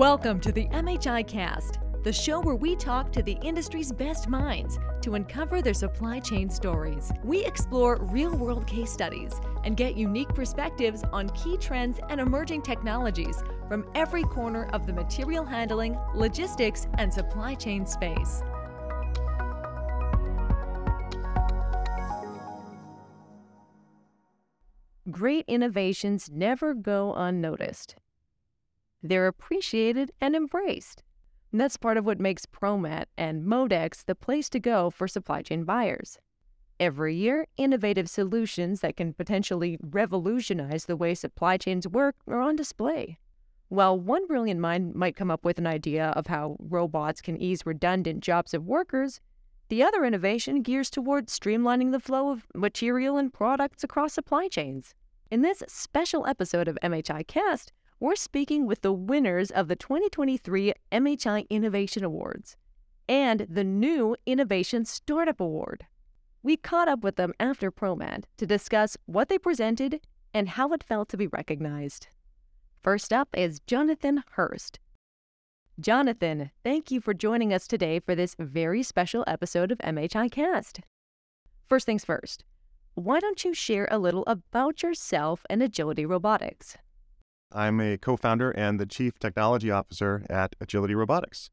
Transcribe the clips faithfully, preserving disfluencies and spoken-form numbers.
Welcome to the M H I Cast, the show where we talk to the industry's best minds to uncover their supply chain stories. We explore real-world case studies and get unique perspectives on key trends and emerging technologies from every corner of the material handling, logistics, and supply chain space. Great innovations never go unnoticed. They're appreciated and embraced. And that's part of what makes ProMat and Modex the place to go for supply chain buyers. Every year, innovative solutions that can potentially revolutionize the way supply chains work are on display. While one brilliant mind might come up with an idea of how robots can ease redundant jobs of workers, the other innovation gears toward streamlining the flow of material and products across supply chains. In this special episode of M H I Cast, we're speaking with the winners of the twenty twenty-three M H I Innovation Awards and the new Innovation Startup Award. We caught up with them after ProMat to discuss what they presented and how it felt to be recognized. First up is Jonathan Hurst. Jonathan, thank you for joining us today for this very special episode of M H I Cast. First things first, why don't you share a little about yourself and Agility Robotics? I'm a co-founder and the chief technology officer at Agility Robotics.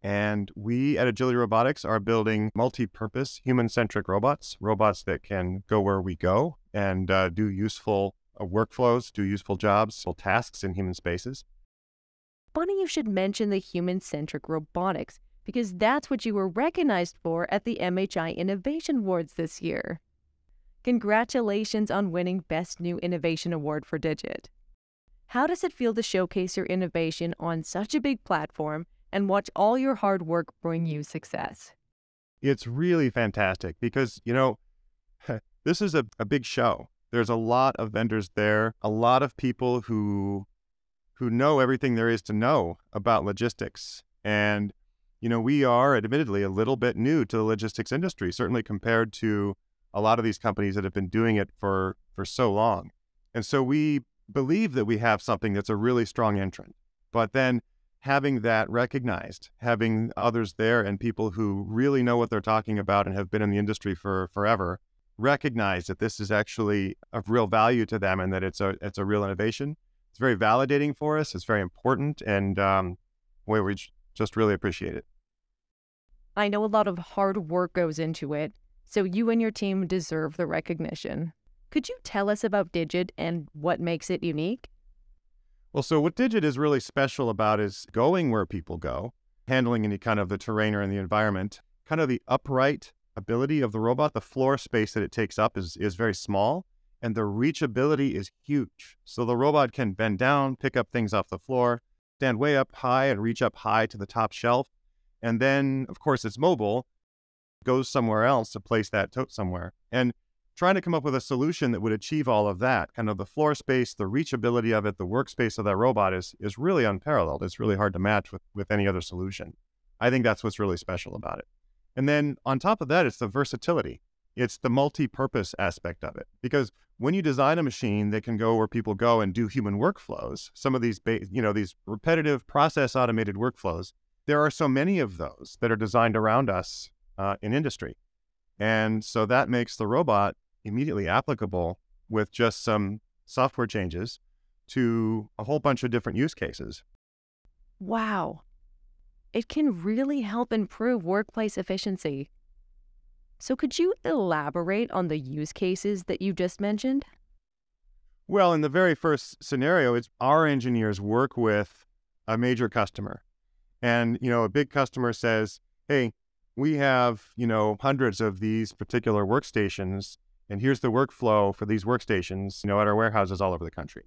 And we at Agility Robotics are building multi-purpose, human-centric robots, robots that can go where we go and uh, do useful uh, workflows, do useful jobs, useful tasks in human spaces. Funny you should mention the human-centric robotics, because that's what you were recognized for at the M H I Innovation Awards this year. Congratulations on winning Best New Innovation Award for Digit. How does it feel to showcase your innovation on such a big platform and watch all your hard work bring you success? It's really fantastic because, you know, this is a, a big show. There's a lot of vendors there, a lot of people who who know everything there is to know about logistics. And, you know, we are admittedly a little bit new to the logistics industry, certainly compared to a lot of these companies that have been doing it for, for so long. And so we believe that we have something that's a really strong entrant, but then having that recognized, having others there and people who really know what they're talking about and have been in the industry for forever recognize that this is actually of real value to them and that it's a it's a real innovation. It's very validating for us. It's very important, and um, we, we just really appreciate it. I know a lot of hard work goes into it, so you and your team deserve the recognition. Could you tell us about Digit and what makes it unique? Well, so what Digit is really special about is going where people go, handling any kind of the terrain or in the environment. Kind of the upright ability of the robot, the floor space that it takes up is, is very small, and the reachability is huge. So the robot can bend down, pick up things off the floor, stand way up high and reach up high to the top shelf. And then, of course, it's mobile, goes somewhere else to place that tote somewhere. And trying to come up with a solution that would achieve all of that, kind of the floor space, the reachability of it, the workspace of that robot is is really unparalleled. It's really hard to match with, with any other solution. I think that's what's really special about it. And then on top of that, it's the versatility. It's the multi-purpose aspect of it. Because when you design a machine that can go where people go and do human workflows, some of these, ba- you know, these repetitive process automated workflows, there are so many of those that are designed around us uh, in industry. And so that makes the robot immediately applicable with just some software changes to a whole bunch of different use cases. Wow. It can really help improve workplace efficiency. So could you elaborate on the use cases that you just mentioned? Well, in the very first scenario, it's our engineers work with a major customer. And, you know, a big customer says, hey, we have, you know, hundreds of these particular workstations, and here's the workflow for these workstations, you know, at our warehouses all over the country.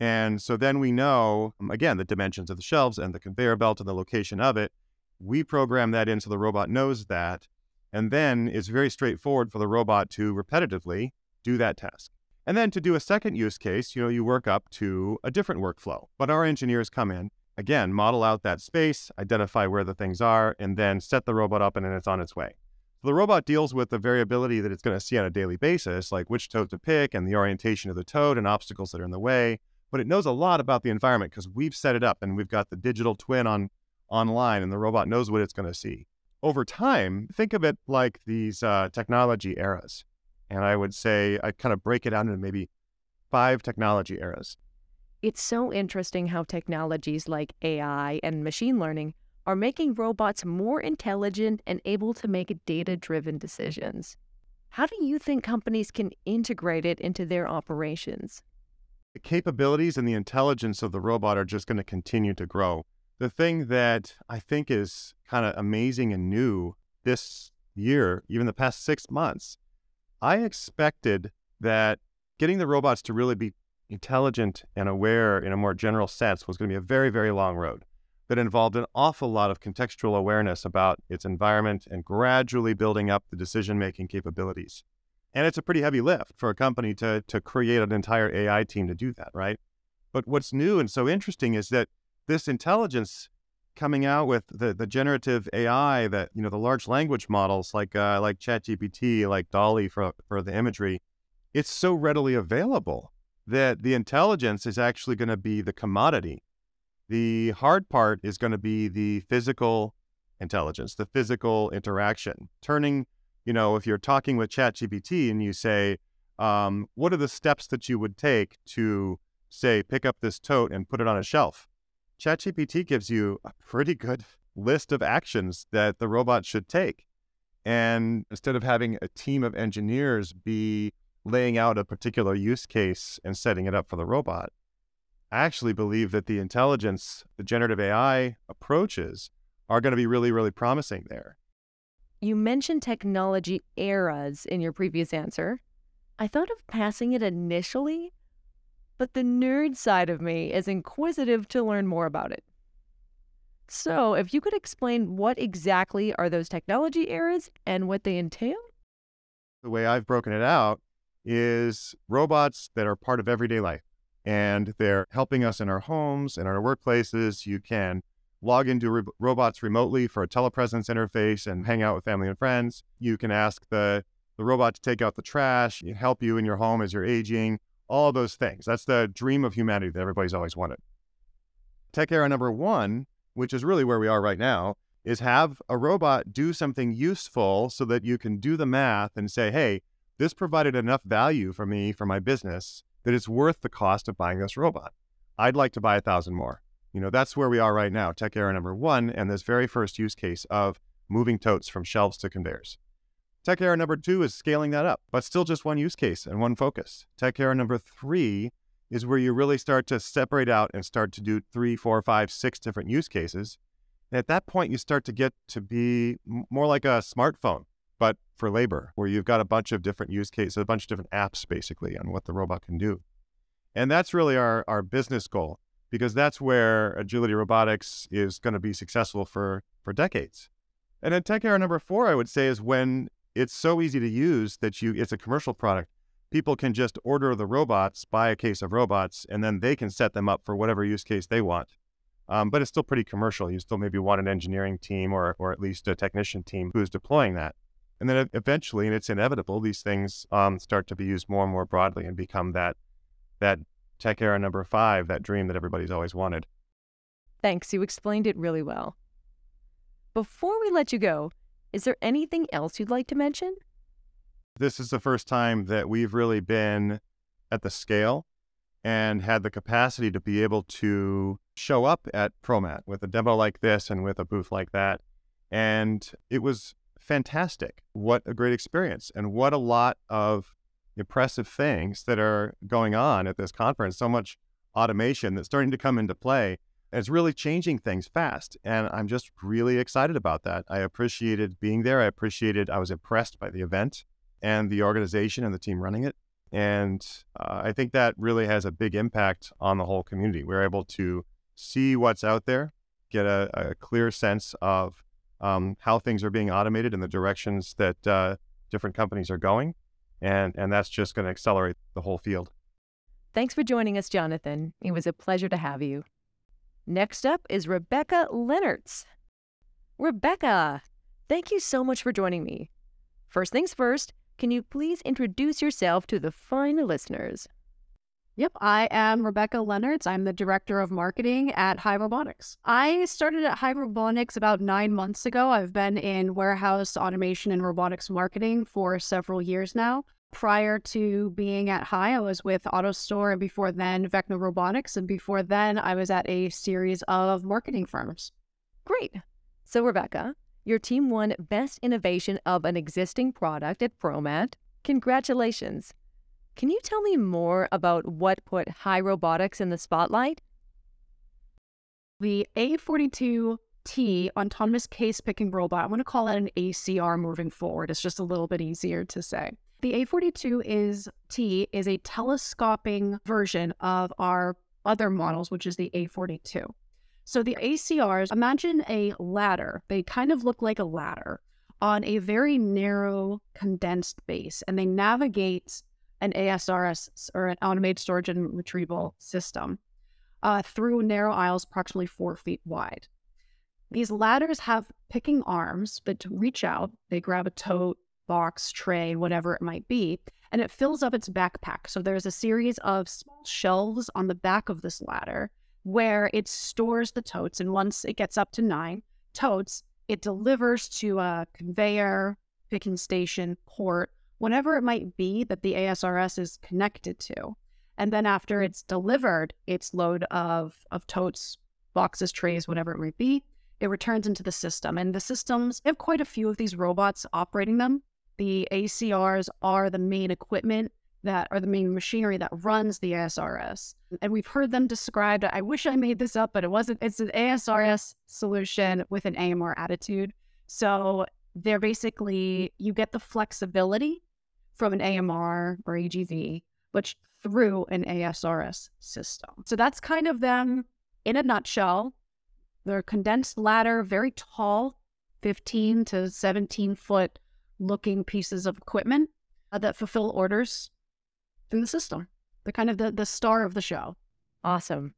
And so then we know, again, the dimensions of the shelves and the conveyor belt and the location of it. We program that in so the robot knows that. And then it's very straightforward for the robot to repetitively do that task. And then to do a second use case, you know, you work up to a different workflow. But our engineers come in, again, model out that space, identify where the things are, and then set the robot up and then it's on its way. So the robot deals with the variability that it's going to see on a daily basis, like which tote to pick and the orientation of the tote and obstacles that are in the way, but it knows a lot about the environment because we've set it up and we've got the digital twin on online and the robot knows what it's going to see. Over time, think of it like these uh, technology eras. And I would say I kind of break it out into maybe five technology eras. It's so interesting how technologies like A I and machine learning are making robots more intelligent and able to make data-driven decisions. How do you think companies can integrate it into their operations? The capabilities and the intelligence of the robot are just going to continue to grow. The thing that I think is kind of amazing and new this year, even the past six months, I expected that getting the robots to really be intelligent and aware in a more general sense was going to be a very, very long road that involved an awful lot of contextual awareness about its environment and gradually building up the decision-making capabilities. And it's a pretty heavy lift for a company to, to create an entire A I team to do that, right? But what's new and so interesting is that this intelligence coming out with the, the generative A I, that, you know, the large language models like uh, like ChatGPT, like Dolly for, for the imagery, it's so readily available that the intelligence is actually going to be the commodity. The hard part is going to be the physical intelligence, the physical interaction. Turning, you know, if you're talking with ChatGPT and you say, um, what are the steps that you would take to, say, pick up this tote and put it on a shelf? ChatGPT gives you a pretty good list of actions that the robot should take. And instead of having a team of engineers be laying out a particular use case and setting it up for the robot, I actually believe that the intelligence, the generative A I approaches are going to be really, really promising there. You mentioned technology eras in your previous answer. I thought of passing it initially, but the nerd side of me is inquisitive to learn more about it. So if you could explain what exactly are those technology eras and what they entail? The way I've broken it out is robots that are part of everyday life. And they're helping us in our homes, in our workplaces. You can log into re- robots remotely for a telepresence interface and hang out with family and friends. You can ask the, the robot to take out the trash, help you in your home as you're aging, all those things. That's the dream of humanity that everybody's always wanted. Tech era number one, which is really where we are right now, is have a robot do something useful so that you can do the math and say, hey, this provided enough value for me, for my business, that it's worth the cost of buying this robot. I'd like to buy a thousand more. You know, that's where we are right now, tech era number one, and this very first use case of moving totes from shelves to conveyors. Tech era number two is scaling that up, but still just one use case and one focus. Tech era number three is where you really start to separate out and start to do three, four, five, six different use cases. And at that point, you start to get to be more like a smartphone, but for labor, where you've got a bunch of different use cases, a bunch of different apps, basically, on what the robot can do. And that's really our, our business goal, because that's where Agility Robotics is going to be successful for, for decades. And then tech era number four, I would say, is when it's so easy to use that you it's a commercial product. People can just order the robots, buy a case of robots, and then they can set them up for whatever use case they want. Um, but it's still pretty commercial. You still maybe want an engineering team or or at least a technician team who's deploying that. And then eventually, and it's inevitable, these things um, start to be used more and more broadly and become that that tech era number five, that dream that everybody's always wanted. Thanks. You explained it really well. Before we let you go, is there anything else you'd like to mention? This is the first time that we've really been at the scale and had the capacity to be able to show up at ProMat with a demo like this and with a booth like that. And it was fantastic. What a great experience, and what a lot of impressive things that are going on at this conference. So much automation that's starting to come into play. It's really changing things fast, and I'm just really excited about that. I appreciated being there. I appreciated, I was impressed by the event and the organization and the team running it. And uh, I think that really has a big impact on the whole community. We're able to see what's out there, get a, a clear sense of Um, how things are being automated and the directions that uh, different companies are going. And, and that's just going to accelerate the whole field. Thanks for joining us, Jonathan. It was a pleasure to have you. Next up is Rebecca Lennertz. Rebecca, thank you so much for joining me. First things first, can you please introduce yourself to the fine listeners? Yep, I am Rebecca Lennertz. I'm the Director of Marketing at Hai Robotics. I started at Hai Robotics about nine months ago. I've been in warehouse automation and robotics marketing for several years now. Prior to being at Hai, I was with AutoStore, and before then, Vecna Robotics, and before then, I was at a series of marketing firms. Great. So, Rebecca, your team won Best Innovation of an Existing Product at ProMat. Congratulations. Can you tell me more about what put Hai Robotics in the spotlight? The A forty-two T autonomous case-picking robot, I'm going to call that an A C R moving forward. It's just a little bit easier to say. The A forty-two is T is a telescoping version of our other models, which is the A forty-two. So the A C Rs, imagine a ladder. They kind of look like a ladder on a very narrow, condensed base, and they navigate an A S R S, or an automated storage and retrieval system, uh, through narrow aisles approximately four feet wide. These ladders have picking arms that reach out. They grab a tote, box, tray, whatever it might be, and it fills up its backpack. So there's a series of small shelves on the back of this ladder where it stores the totes, and once it gets up to nine totes, it delivers to a conveyor, picking station, port, whatever it might be that the A S R S is connected to. And then after it's delivered its load of, of totes, boxes, trays, whatever it might be, it returns into the system. And the systems, they have quite a few of these robots operating them. The A C Rs are the main equipment that are the main machinery that runs the A S R S. And we've heard them described, I wish I made this up, but it wasn't, it's an A S R S solution with an A M R attitude. So they're basically, you get the flexibility from an A M R or A G V, which through an A S R S system. So that's kind of them in a nutshell. They're a condensed ladder, very tall, fifteen to seventeen foot looking pieces of equipment uh, that fulfill orders in the system. They're kind of the, the star of the show. Awesome.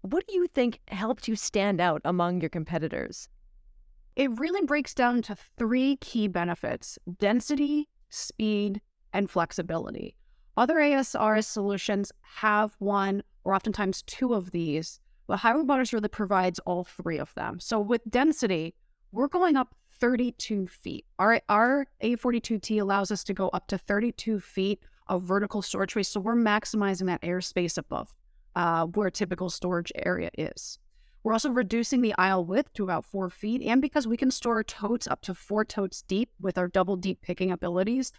What do you think helped you stand out among your competitors? It really breaks down to three key benefits: density, speed, and flexibility. Other A S R S solutions have one or oftentimes two of these, but Hai Robotics really provides all three of them. So with density, we're going up thirty-two feet. Our, our A forty-two T allows us to go up to thirty-two feet of vertical storage space, so we're maximizing that airspace above uh, where typical storage area is. We're also reducing the aisle width to about four feet. And because we can store totes up to four totes deep with our double deep picking abilities,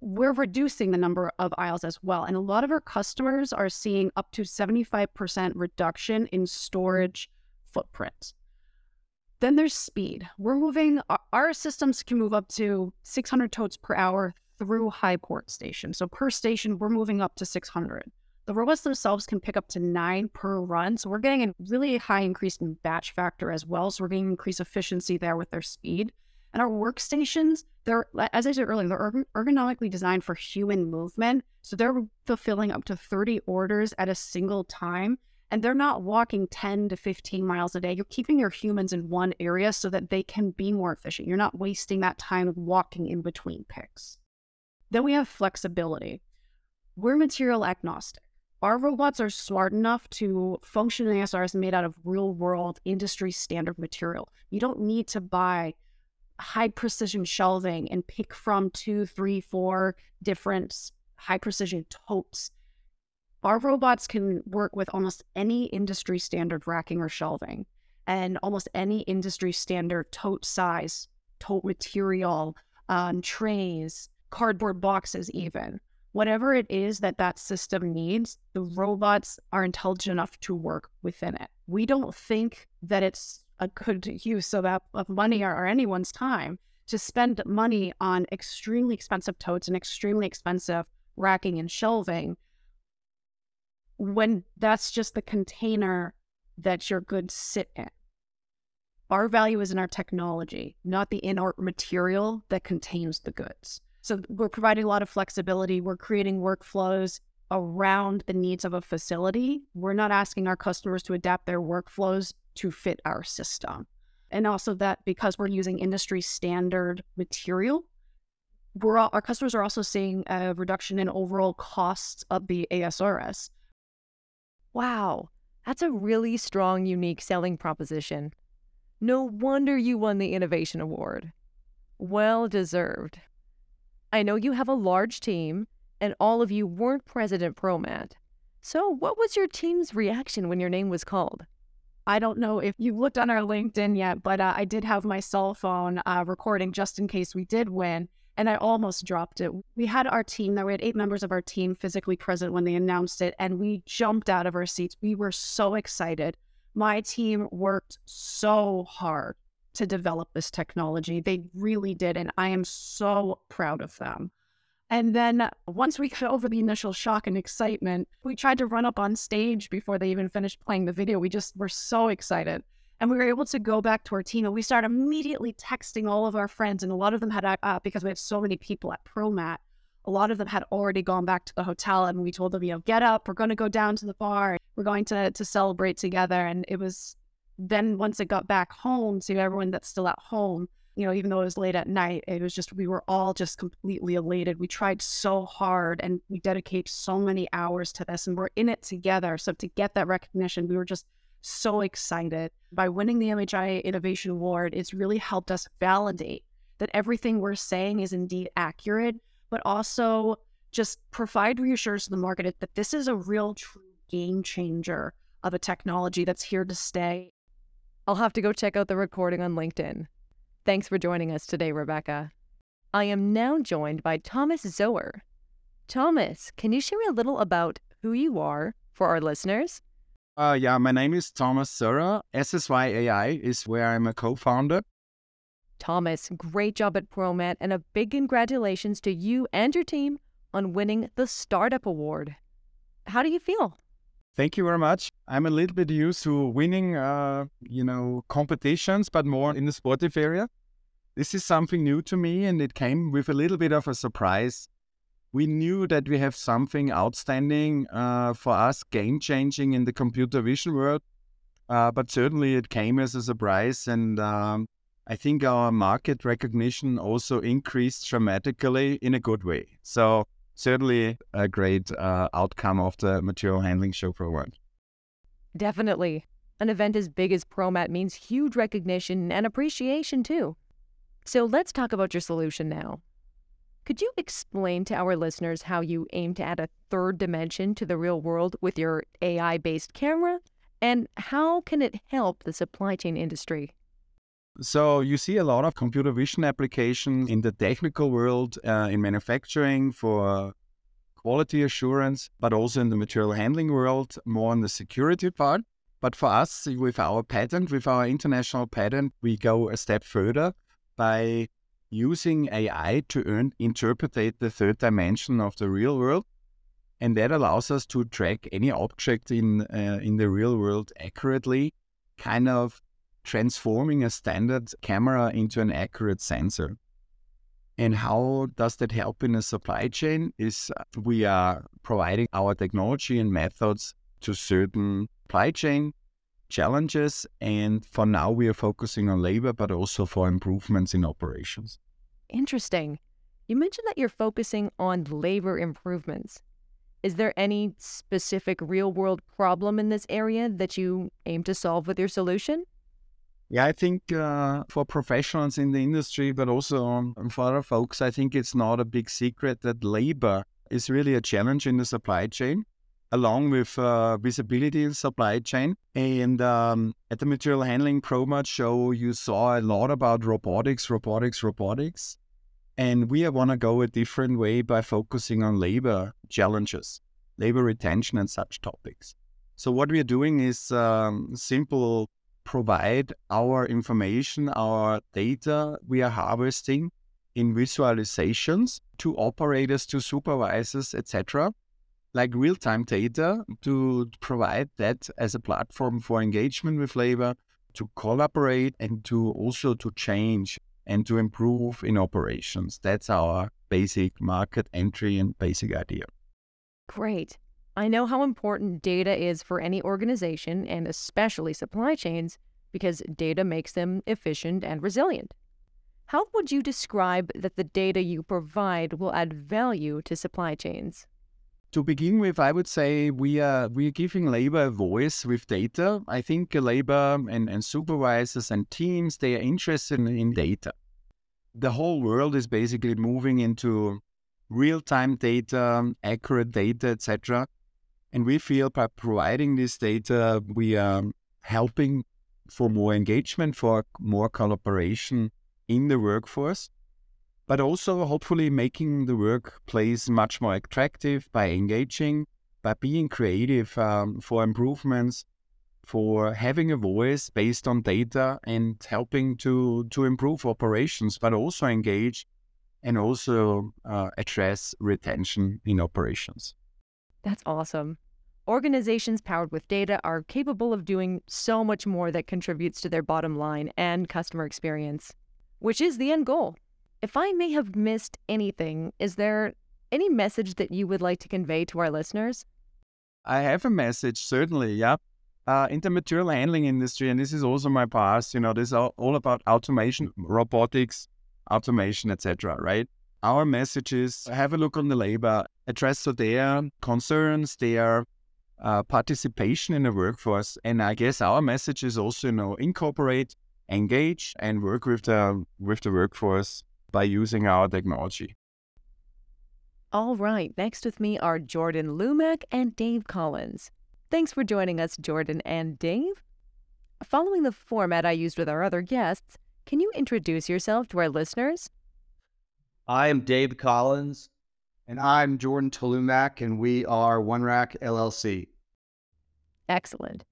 we're reducing the number of aisles as well. And a lot of our customers are seeing up to seventy-five percent reduction in storage footprint. Then there's speed. We're moving, our systems can move up to six hundred totes per hour through Hai port station. So per station, we're moving up to six hundred. The robots themselves can pick up to nine per run. So we're getting a really high increase in batch factor as well. So we're getting increased efficiency there with their speed. And our workstations, they're, as I said earlier, they're ergonomically designed for human movement. So they're fulfilling up to thirty orders at a single time. And they're not walking ten to fifteen miles a day. You're keeping your humans in one area so that they can be more efficient. You're not wasting that time of walking in between picks. Then we have flexibility. We're material agnostic. Our robots are smart enough to function in A S R S made out of real-world, industry-standard material. You don't need to buy high-precision shelving and pick from two, three, four different high-precision totes. Our robots can work with almost any industry-standard racking or shelving, and almost any industry-standard tote size, tote material, um, trays, cardboard boxes even. Whatever it is that that system needs, the robots are intelligent enough to work within it. We don't think that it's a good use of, of money or, or anyone's time to spend money on extremely expensive totes and extremely expensive racking and shelving when that's just the container that your goods sit in. Our value is in our technology, not the inert material that contains the goods. So we're providing a lot of flexibility. We're creating workflows around the needs of a facility. We're not asking our customers to adapt their workflows to fit our system. And also that because we're using industry standard material, we're all, our customers are also seeing a reduction in overall costs of the A S R S. Wow, that's a really strong, unique selling proposition. No wonder you won the Innovation Award. Well deserved. I know you have a large team, and all of you weren't President ProMat. So what was your team's reaction when your name was called? I don't know if you've looked on our LinkedIn yet, but uh, I did have my cell phone uh, recording just in case we did win, and I almost dropped it. We had our team, there we had eight members of our team physically present when they announced it, and we jumped out of our seats. We were so excited. My team worked so hard to develop this technology. They really did, and I am so proud of them. And then once we got over the initial shock and excitement, we tried to run up on stage before they even finished playing the video. We just were so excited. And we were able to go back to our team, and we started immediately texting all of our friends. And a lot of them had, uh, because we had so many people at ProMat, a lot of them had already gone back to the hotel, and we told them, you know, get up, we're going to go down to the bar, we're going to, to celebrate together. And it was then once it got back home to everyone that's still at home, you know, even though it was late at night, it was just, we were all just completely elated. We tried so hard, and we dedicate so many hours to this, and we're in it together. So to get that recognition, we were just so excited. By winning the M H I Innovation Award, it's really helped us validate that everything we're saying is indeed accurate, but also just provide reassurance to the market that this is a real true game changer of a technology that's here to stay. I'll have to go check out the recording on LinkedIn. Thanks for joining us today, Rebecca. I am now joined by Thomas Zoehrer. Thomas, can you share a little about who you are for our listeners? Uh, yeah, my name is Thomas Zoehrer. S S Y A I is where I'm a co-founder. Thomas, great job at ProMat, and a big congratulations to you and your team on winning the Startup Award. How do you feel? Thank you very much. I'm a little bit used to winning, uh, you know, competitions, but more in the sportive area. This is something new to me, and it came with a little bit of a surprise. We knew that we have something outstanding uh, for us, game-changing in the computer vision world, uh, but certainly it came as a surprise, and um, I think our market recognition also increased dramatically in a good way. So certainly a great uh, outcome of the Material Handling Show ProMat. Definitely. An event as big as ProMat means huge recognition and appreciation too. So let's talk about your solution now. Could you explain to our listeners how you aim to add a third dimension to the real world with your A I-based camera? And how can it help the supply chain industry? So you see a lot of computer vision applications in the technical world, uh, in manufacturing for quality assurance, but also in the material handling world, more on the security part. But for us, with our patent, with our international patent, we go a step further by using A I to earn, interpret the third dimension of the real world. And that allows us to track any object in, uh, in the real world accurately, kind of transforming a standard camera into an accurate sensor. And how does that help in the supply chain is we are providing our technology and methods to certain supply chain challenges, and for now we are focusing on labor, but also for improvements in operations. Interesting. You mentioned that you're focusing on labor improvements. Is there any specific real-world problem in this area that you aim to solve with your solution? Yeah, I think uh, for professionals in the industry, but also um, for other folks, I think it's not a big secret that labor is really a challenge in the supply chain, along with uh, visibility in supply chain. And um, at the Material Handling ProMat show, you saw a lot about robotics, robotics, robotics. And we want to go a different way by focusing on labor challenges, labor retention and such topics. So what we are doing is um, simple provide our information, our data we are harvesting in visualizations to operators, to supervisors, et cetera, like real-time data, to provide that as a platform for engagement with labor, to collaborate and to also to change and to improve in operations. That's our basic market entry and basic idea. Great. I know how important data is for any organization, and especially supply chains, because data makes them efficient and resilient. How would you describe that the data you provide will add value to supply chains? To begin with, I would say we are we are giving labor a voice with data. I think labor and, and supervisors and teams, they are interested in data. The whole world is basically moving into real-time data, accurate data, et cetera. And we feel by providing this data, we are helping for more engagement, for more collaboration in the workforce, but also hopefully making the workplace much more attractive by engaging, by being creative um, for improvements, for having a voice based on data and helping to, to improve operations, but also engage and also uh, address retention in operations. That's awesome. Organizations powered with data are capable of doing so much more that contributes to their bottom line and customer experience, which is the end goal. If I may have missed anything, is there any message that you would like to convey to our listeners? I have a message, certainly, yeah. Uh, in the material handling industry, and this is also my past, you know, this is all about automation, robotics, automation, et cetera, right? Our message is have a look on the labor, address their concerns, their uh, participation in the workforce. And I guess our message is also, you know, incorporate, engage, and work with the, with the workforce by using our technology. All right. Next with me are Jordan Tlumak and Dave Collins. Thanks for joining us, Jordan and Dave. Following the format I used with our other guests, can you introduce yourself to our listeners? I am Dave Collins. And I'm Jordan Tlumak, and we are OneRack L L C. Excellent.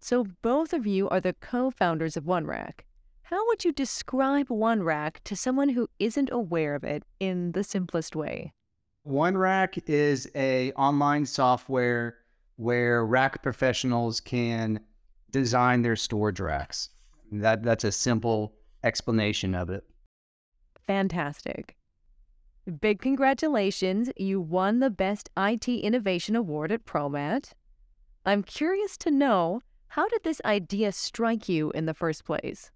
So both of you are the co-founders of OneRack. How would you describe OneRack to someone who isn't aware of it in the simplest way? OneRack is an online software where rack professionals can design their storage racks. That, that's a simple explanation of it. Fantastic. Big congratulations. You won the Best I T Innovation Award at ProMat. I'm curious to know, how did this idea strike you in the first place?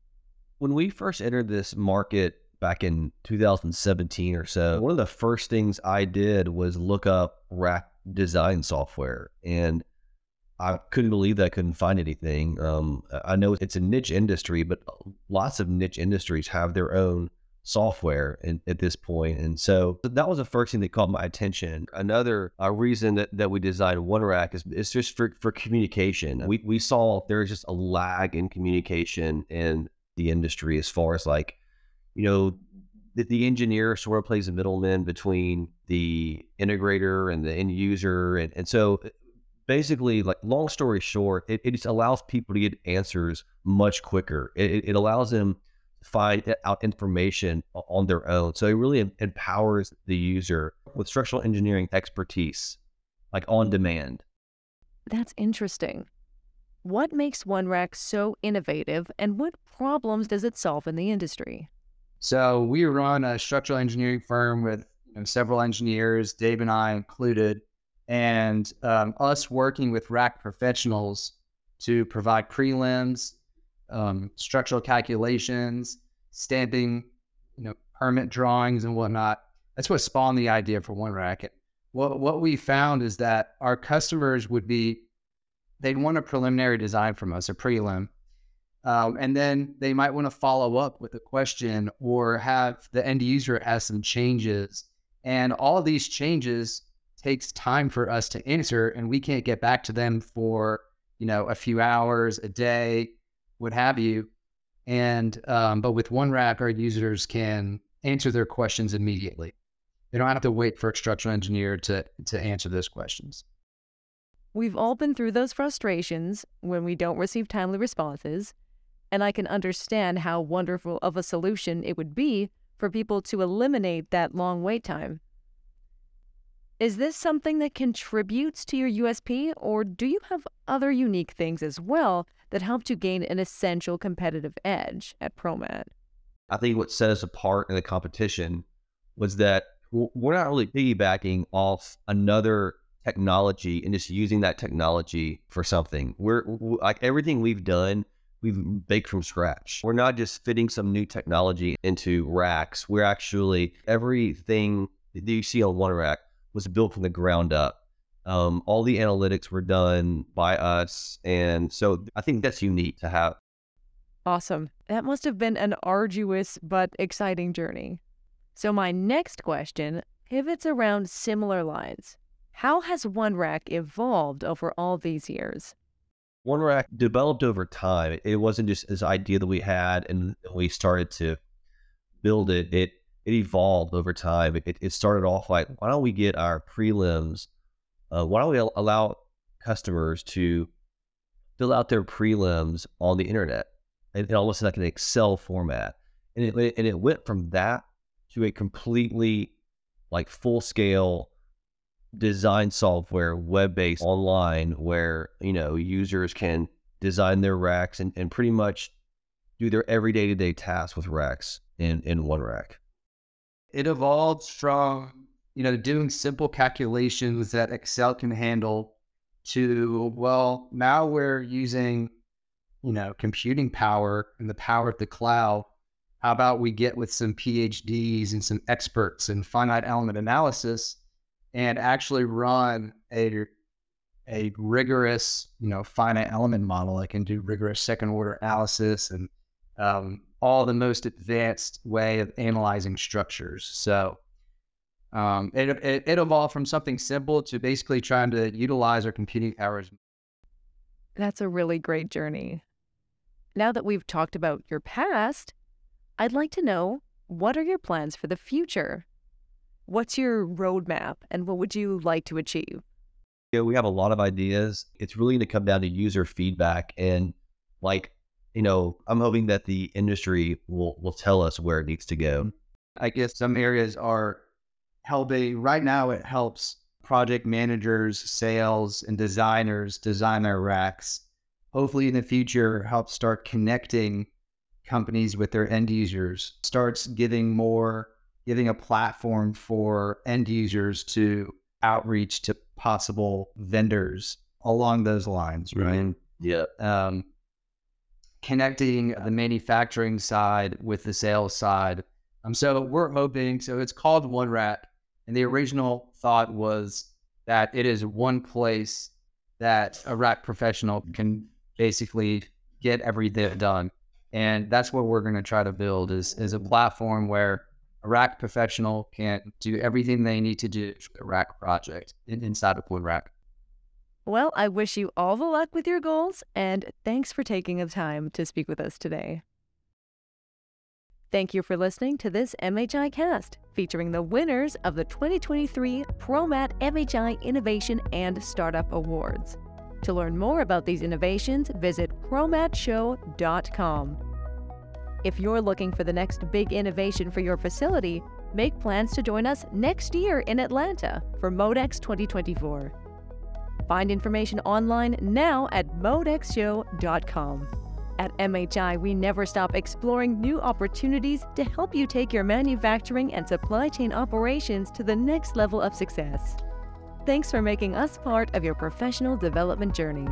When we first entered this market back in two thousand seventeen or so, one of the first things I did was look up rack design software, and I couldn't believe that I couldn't find anything. Um, I know it's a niche industry, but lots of niche industries have their own software in, at this point. And so that was the first thing that caught my attention. Another uh, reason that, that we designed OneRack is it's just for, for communication. We, we saw there's just a lag in communication in the industry as far as like, you know, the, the engineer sort of plays the middleman between the integrator and the end user. And, and so basically, like, long story short, it, it just allows people to get answers much quicker. It, it allows them find out information on their own. So it really empowers the user with structural engineering expertise, like on demand. That's interesting. What makes OneRack so innovative, and what problems does it solve in the industry? So we run a structural engineering firm with, you know, several engineers, Dave and I included, and um, us working with rack professionals to provide prelims, Um, structural calculations, stamping, you know, permit drawings and whatnot. That's what spawned the idea for OneRack. What what we found is that our customers would be, they'd want a preliminary design from us, a prelim, um, and then they might want to follow up with a question or have the end user ask some changes. And all of these changes takes time for us to answer, and we can't get back to them for, you know, a few hours, a day, what have you. And, um, but with OneRack, our users can answer their questions immediately. They don't have to wait for a structural engineer to, to answer those questions. We've all been through those frustrations when we don't receive timely responses. And I can understand how wonderful of a solution it would be for people to eliminate that long wait time. Is this something that contributes to your U S P, or do you have other unique things as well that helped you gain an essential competitive edge at ProMat? I think what set us apart in the competition was that we're not really piggybacking off another technology and just using that technology for something. We're, we're like, everything we've done, We've baked from scratch. We're not just fitting some new technology into racks. We're actually, everything that you see on OneRack was built from the ground up. Um, all the analytics were done by us. And so I think that's unique to have. Awesome. That must have been an arduous but exciting journey. So my next question pivots around similar lines. How has OneRack evolved over all these years? OneRack developed over time. It wasn't just this idea that we had and we started to build it. It it evolved over time. It, it started off like, why don't we get our prelims? Uh, why don't we allow customers to fill out their prelims on the internet? And almost like an Excel format. And it, and it went from that to a completely like full scale design software, web-based online where, you know, users can design their racks and, and pretty much do their every day-to-day tasks with racks in, in OneRack. It evolved from, you know, doing simple calculations that Excel can handle to, well, now we're using, you know, computing power and the power of the cloud. How about we get with some P H Ds and some experts in finite element analysis and actually run a, a rigorous, you know, finite element model. I can do rigorous second order analysis and um, all the most advanced way of analyzing structures. So um, it, it, it evolved from something simple to basically trying to utilize our computing powers. That's a really great journey. Now that we've talked about your past, I'd like to know, what are your plans for the future? What's your roadmap and what would you like to achieve? Yeah, we have a lot of ideas. It's really going to come down to user feedback. And like, you know, I'm hoping that the industry will, will tell us where it needs to go. I guess some areas are helping. Right now it helps project managers, sales, and designers design their racks. Hopefully in the future, help start connecting companies with their end users, starts giving more giving a platform for end users to outreach to possible vendors along those lines, right? Mm-hmm. Yeah. Um, connecting the manufacturing side with the sales side. Um, so we're hoping, so it's called OneRack, and the original thought was that it is one place that a rack professional can basically get everything done. And that's what we're going to try to build is, is a platform where a rack professional can do everything they need to do for the rack project inside of OneRack. Well, I wish you all the luck with your goals, and thanks for taking the time to speak with us today. Thank you for listening to this M H I Cast, featuring the winners of the twenty twenty-three ProMat M H I Innovation and Startup Awards. To learn more about these innovations, visit promat show dot com. If you're looking for the next big innovation for your facility, make plans to join us next year in Atlanta for Modex twenty twenty-four. Find information online now at modex show dot com. At M H I, we never stop exploring new opportunities to help you take your manufacturing and supply chain operations to the next level of success. Thanks for making us part of your professional development journey.